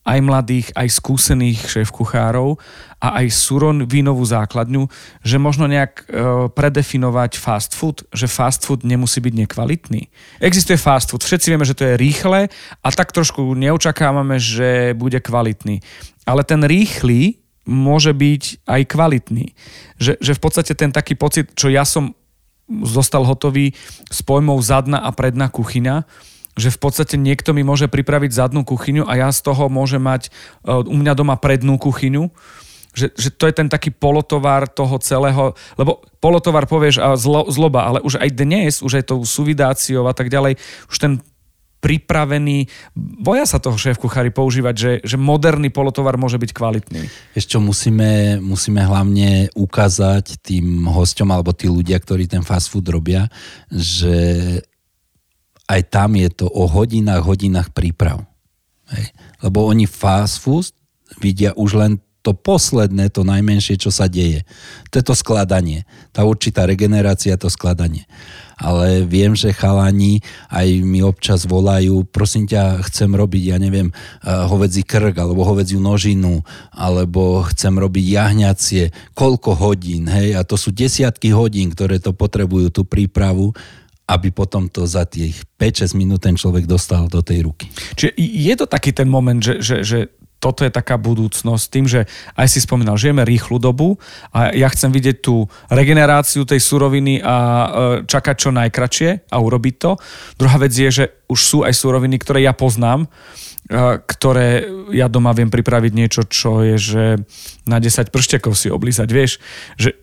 aj mladých, aj skúsených šéfkuchárov a aj surovinovú základňu, že možno nejak predefinovať fast food, že fast food nemusí byť nekvalitný. Existuje fast food, všetci vieme, že to je rýchle a tak trošku neočakávame, že bude kvalitný. Ale ten rýchly môže byť aj kvalitný. Že v podstate ten taký pocit, čo ja som zostal hotový s pojmou zadná a predná kuchyňa, že v podstate niekto mi môže pripraviť zadnú kuchyňu a ja z toho môžem mať u mňa doma prednú kuchyňu. Že to je ten taký polotovar toho celého, lebo polotovar povieš a zloba, ale už aj dnes, už aj tou suvidáciou a tak ďalej, už ten pripravený, boja sa toho šéfkuchári používať, že moderný polotovar môže byť kvalitný. Ešte musíme hlavne ukázať tým hosťom alebo tí ľudia, ktorí ten fast food robia, že aj tam je to o hodinách príprav. Hej. Lebo oni fast food vidia už len to posledné, to najmenšie, čo sa deje. To je to skladanie. Tá určitá regenerácia, to skladanie. Ale viem, že chalani aj mi občas volajú, prosím ťa, chcem robiť, ja neviem, hovedzí krk, alebo hovedziu nožinu, alebo chcem robiť jahňacie, koľko hodín, hej, a to sú desiatky hodín, ktoré to potrebujú, tú prípravu, aby potom to za tých 5-6 minút ten človek dostal do tej ruky. Čiže je to taký ten moment, že toto je taká budúcnosť tým, že aj si spomínal, žijeme rýchlu dobu a ja chcem vidieť tú regeneráciu tej suroviny a čakať čo najkratšie a urobiť to. Druhá vec je, že už sú aj suroviny, ktoré ja poznám, ktoré ja doma viem pripraviť niečo, čo je, že na 10 prštekov si oblízať, vieš.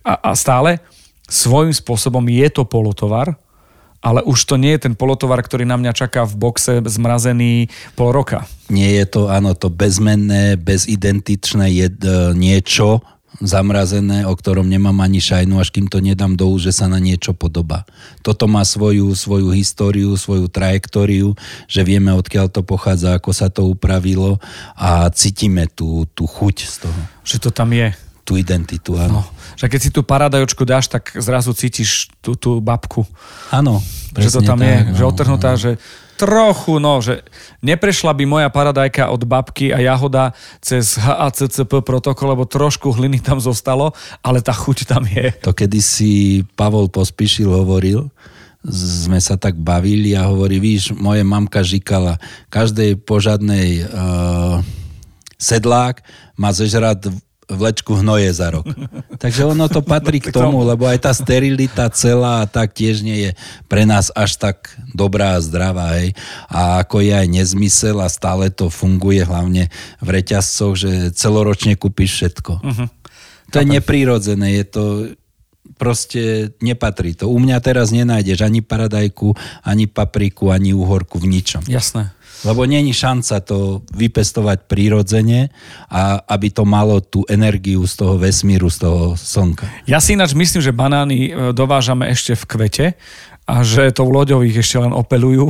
A stále svojím spôsobom je to polotovar, ale už to nie je ten polotovar, ktorý na mňa čaká v boxe zmrazený pol roka. Nie je to, áno, to bezmenné, bezidentičné niečo zamrazené, o ktorom nemám ani šajnu, až kým to nedám do úst, že sa na niečo podobá. Toto má svoju históriu, svoju trajektóriu, že vieme, odkiaľ to pochádza, ako sa to upravilo a cítime tú chuť z toho. Že to tam je. Tú identitu, áno. No, že keď si tú parádajočku dáš, tak zrazu cítiš tú babku. Áno. Že to tam tak, je, no, že otrhnutá, no. Že trochu, no, že neprešla by moja paradajka od babky a jahoda cez HACCP protokol, lebo trošku hliny tam zostalo, ale tá chuť tam je. To kedysi Pavol Pospíšil hovoril, sme sa tak bavili a hovorí, víš, moje mamka žikala, každej požadnej sedlák má zežrať vlečku hnoje za rok. Takže ono to patrí k tomu, lebo aj tá sterilita celá tak tiež nie je pre nás až tak dobrá a zdravá. Hej. A ako je aj nezmysel a stále to funguje, hlavne v reťazcoch, že celoročne kúpiš všetko. Uh-huh. To je neprirodzené, je to proste nepatrí to. U mňa teraz nenájdeš ani paradajku, ani papriku, ani uhorku v ničom. Jasné. Lebo nie je šanca to vypestovať prirodzene a aby to malo tú energiu z toho vesmíru, z toho slnka. Ja si ináč myslím, že banány dovážame ešte v kvete a že tou loďou ich ešte len opelujú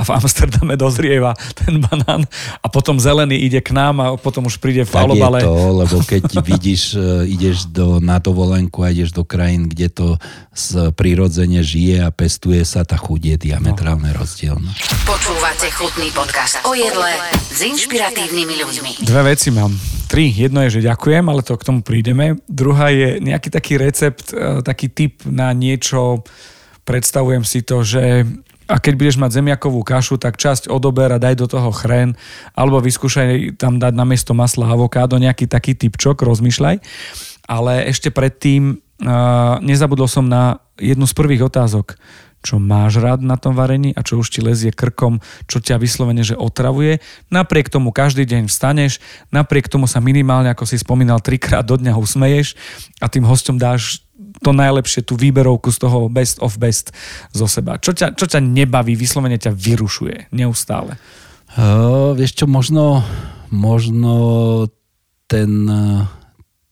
a v Amsterdame dozrieva ten banán a potom zelený ide k nám a potom už príde v alobale. Tak je to, lebo keď vidíš, ideš na dovolenku a ideš do krajín, kde to prirodzene žije a pestuje sa, tá chuť je diametrálne rozdielna. Počúvate Chutný podcast o jedle s inšpiratívnymi ľuďmi. Dve veci mám. Tri. Jedno je, že ďakujem, ale to k tomu prídeme. Druhá je nejaký taký recept, taký tip na niečo. Predstavujem si to, že a keď budeš mať zemiakovú kašu, tak časť odober a daj do toho chrén alebo vyskúšaj tam dať namiesto masla avokádo, nejaký taký tipčok, rozmýšľaj. Ale ešte predtým nezabudol som na jednu z prvých otázok. Čo máš rád na tom varení a čo už ti lezie krkom, čo ťa vyslovene, že otravuje. Napriek tomu každý deň vstaneš, napriek tomu sa minimálne, ako si spomínal, 3-krát do dňa usmeješ a tým hosťom dáš to najlepšie, tú výberovku z toho best of best zo seba. Čo ťa nebaví, vyslovene ťa vyrušuje neustále? Vieš čo, možno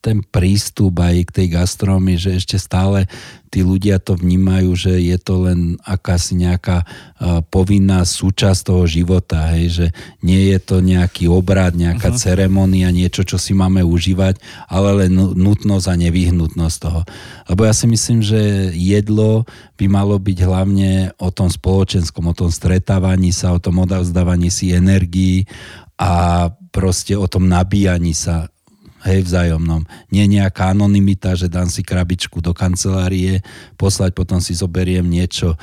ten prístup aj k tej gastronomii, že ešte stále tí ľudia to vnímajú, že je to len akási nejaká povinná súčasť toho života, hej, že nie je to nejaký obrad, nejaká ceremonia, niečo, čo si máme užívať, ale len nutnosť a nevyhnutnosť toho. Lebo ja si myslím, že jedlo by malo byť hlavne o tom spoločenskom, o tom stretávaní sa, o tom odovzdávaní si energií a proste o tom nabíjaní sa. Hej, vzájomnom. Nie nejaká anonymita, že dám si krabičku do kancelárie, poslať, potom si zoberiem niečo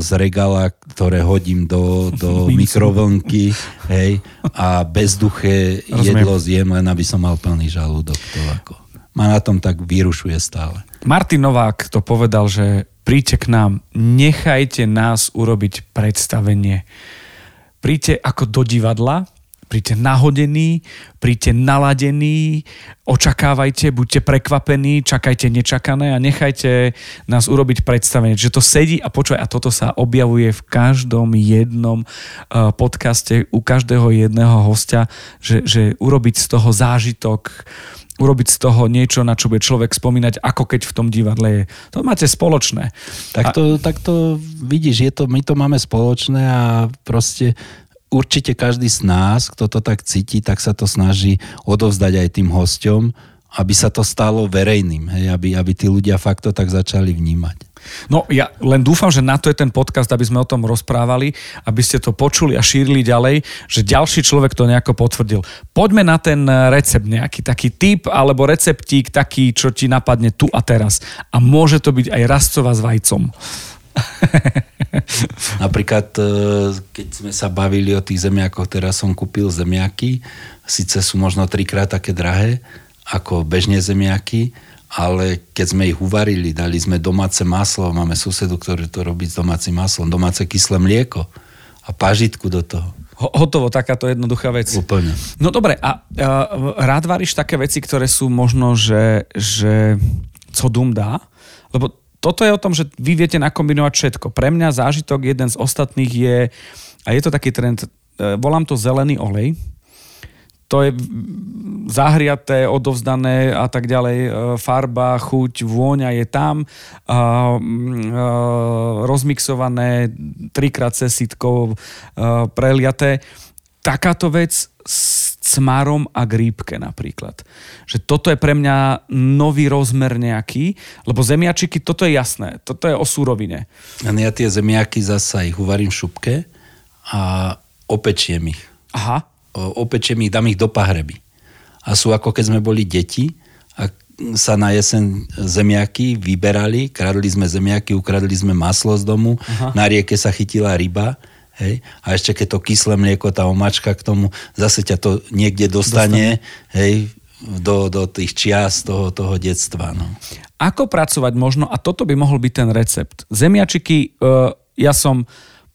z regala, ktoré hodím do mikrovlnky, hej, a bezduché jedlo zjem, len aby som mal plný žalúdok. To ako ma na tom tak vyrušuje stále. Martin Novák to povedal, že príďte k nám, nechajte nás urobiť predstavenie. Príďte ako do divadla, príďte nahodení, príďte naladení, očakávajte, buďte prekvapení, čakajte nečakané a nechajte nás urobiť predstavenie. Že to sedí a počúvaj, a toto sa objavuje v každom jednom podcaste, u každého jedného hostia, že urobiť z toho zážitok, urobiť z toho niečo, na čo bude človek spomínať, ako keď v tom divadle je. To máte spoločné. Tak to vidíš, my to máme spoločné a proste určite každý z nás, kto to tak cíti, tak sa to snaží odovzdať aj tým hosťom, aby sa to stalo verejným, hej, aby tí ľudia fakt to tak začali vnímať. No ja len dúfam, že na to je ten podcast, aby sme o tom rozprávali, aby ste to počuli a šírili ďalej, že ďalší človek to nejako potvrdil. Poďme na ten recept, nejaký taký tip alebo receptík taký, čo ti napadne tu a teraz. A môže to byť aj rastcová s vajcom. Napríklad, keď sme sa bavili o tých zemiakoch, teraz som kúpil zemiaky, síce sú možno 3-krát také drahé ako bežné zemiaky, ale keď sme ich uvarili, dali sme domáce maslo, máme susedu, ktorý to robí s domácim maslom, domáce kyslé mlieko a pažitku do toho. Hotovo, takáto jednoduchá vec. Úplne. No dobre, a rád varíš také veci, ktoré sú možno, že co dům dá? Lebo toto je o tom, že vy viete nakombinovať všetko. Pre mňa zážitok jeden z ostatných je, a je to taký trend, volám to zelený olej. To je zahriaté, odovzdané a tak ďalej. Farba, chuť, vôňa je tam. Rozmixované, 3-krát sesitko preliaté. Takáto vec cmarom a grípke napríklad. Že toto je pre mňa nový rozmer nejaký, lebo zemiačiky, toto je jasné, toto je o súrovine. Ja tie zemiaky zasa ich uvarím v šupke a opečiem ich. Aha. Opečiem ich, dám ich do pahreby. A sú ako keď sme boli deti a sa na jeseň zemiaky vyberali, kradli sme zemiaky, ukradli sme maslo z domu, aha, na rieke sa chytila ryba. Hej. A ešte keď to kyslé mlieko, tá omáčka k tomu, zase ťa to niekde dostane. Hej, do tých čias toho detstva. No. Ako pracovať možno, a toto by mohol byť ten recept. Zemiačiky,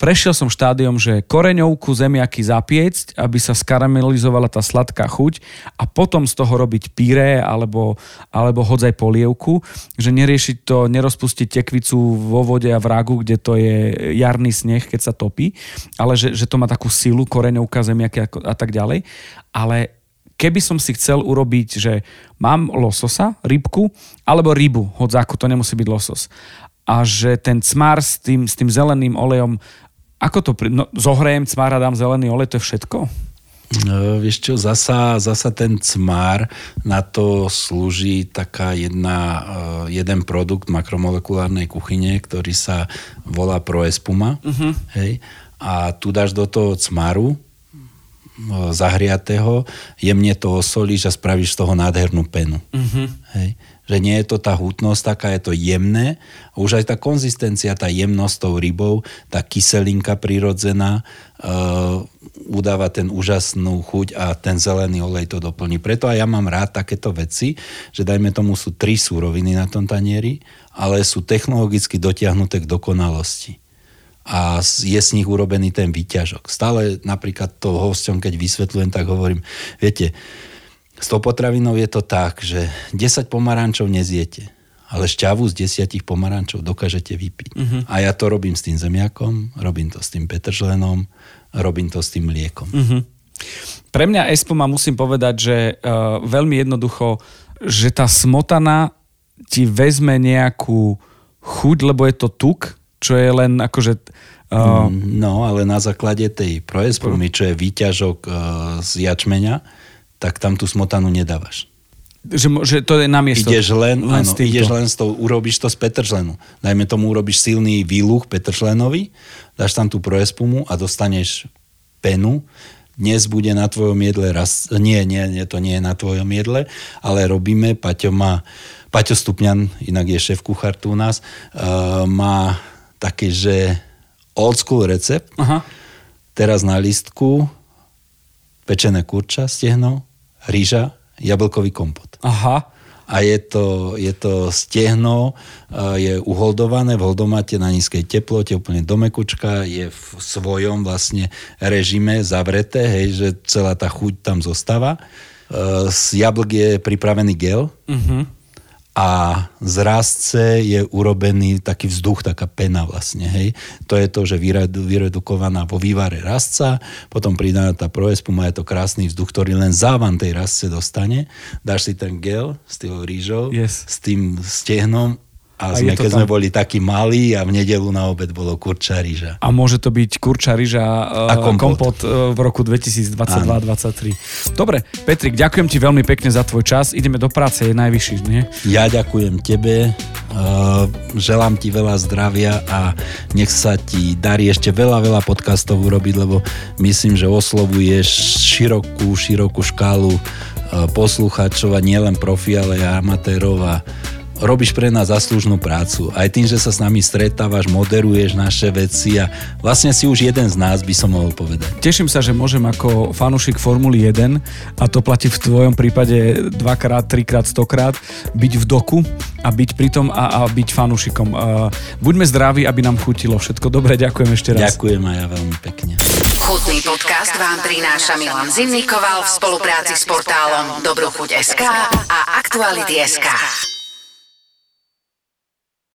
prešiel som štádium, že koreňovku zemiaky zapiecť, aby sa skaramelizovala tá sladká chuť a potom z toho robiť pyré alebo hodzaj polievku, že neriešiť to, nerozpustiť tekvicu vo vode a v ragu, kde to je jarný sneh, keď sa topí, ale že to má takú silu, koreňovka zemiaky a tak ďalej. Ale keby som si chcel urobiť, že mám lososa, rybku, alebo rybu, hodzáku, to nemusí byť losos. A že ten cmár s tým zeleným olejom, ako to... zohrejem cmár a dám zelený olej, to je všetko? Vieš čo, zasa ten cmár, na to slúži taká jeden produkt makromolekulárnej kuchyne, ktorý sa volá Proespuma. Uh-huh. Hej? A tu dáš do toho cmaru zahriatého, jemne to osolíš a spravíš z toho nádhernú penu. Uh-huh. Hej? Že nie je to tá hutnosť, taká je to jemné. Už aj tá konzistencia, tá jemnosť tou rybou, tá kyselinka prirodzená udáva ten úžasnú chuť a ten zelený olej to doplní. Preto aj ja mám rád takéto veci, že dajme tomu sú 3 súroviny na tom tanieri, ale sú technologicky dotiahnuté k dokonalosti. A je z nich urobený ten výťažok. Stále napríklad to hosťom, keď vysvetľujem, tak hovorím, viete, s tou potravinou je to tak, že 10 pomarančov nezjete, ale šťavu z 10 pomarančov dokážete vypiť. Uh-huh. A ja to robím s tým zemiakom, robím to s tým petržlenom, robím to s tým mliekom. Uh-huh. Pre mňa Espuma musím povedať, že veľmi jednoducho, že tá smotana ti vezme nejakú chuť, lebo je to tuk, čo je len akože... No, ale na základe tej Proespumy, čo je výťažok z jačmeňa, tak tam tú smotanu nedávaš. Že to je namiesto. Ideš len s tou, urobíš to z petržlenu. Dajme tomu, urobíš silný výluch petržlenový, dáš tam tú Proespumu a dostaneš penu. Dnes bude na tvojom jedle nie, to nie je na tvojom jedle, ale robíme, Paťo Stupňan, inak je šéf kuchár tu u nás, má taký, že old school recept. Aha. Teraz na lístku pečené kurča, stehno, ryža, jablkový kompot. Aha. A je to stehno, je uholdované v holdomate na nízkej teplote, úplne do mekučka, je v svojom vlastne režime zavreté, hej, že celá tá chuť tam zostáva. Z jablk je pripravený gel, uh-huh, a z rásce je urobený taký vzduch, taká pena vlastne, hej. To je to, že vyredukovaná vo vývare rásca, potom pridaná tá Proespuma, je to krásny vzduch, ktorý len závan tej rásce dostane. Dáš si ten gel s tým rýžou, yes, s tým stehnom a keď sme boli takí malí a v nedeľu na obed bolo kurča rýža. A môže to byť kurča rýža a kompot v roku 2022-2023. Dobre, Petrik, ďakujem ti veľmi pekne za tvoj čas. Ideme do práce, je najvyšší, nie? Ja ďakujem tebe. Želám ti veľa zdravia a nech sa ti darí ešte veľa, veľa podcastov urobiť, lebo myslím, že oslovuješ širokú škálu poslucháčov a nielen profi, ale aj amatérov a robíš pre nás zaslúžnú prácu. Aj tým, že sa s nami stretávaš, moderuješ naše veci a vlastne si už jeden z nás, by som mohol povedať. Teším sa, že môžem ako fanúšik Formuly 1, a to platí v tvojom prípade 2x, 3x, 100x, byť v doku a byť pritom a byť fanúšikom. Buďme zdraví, aby nám chutilo všetko. Dobre, ďakujem ešte raz. Ďakujem aj ja veľmi pekne. Chutný podcast vám prináša Milan Zimníkoval v spolupráci s portálom dobruchut.sk a aktuality.sk.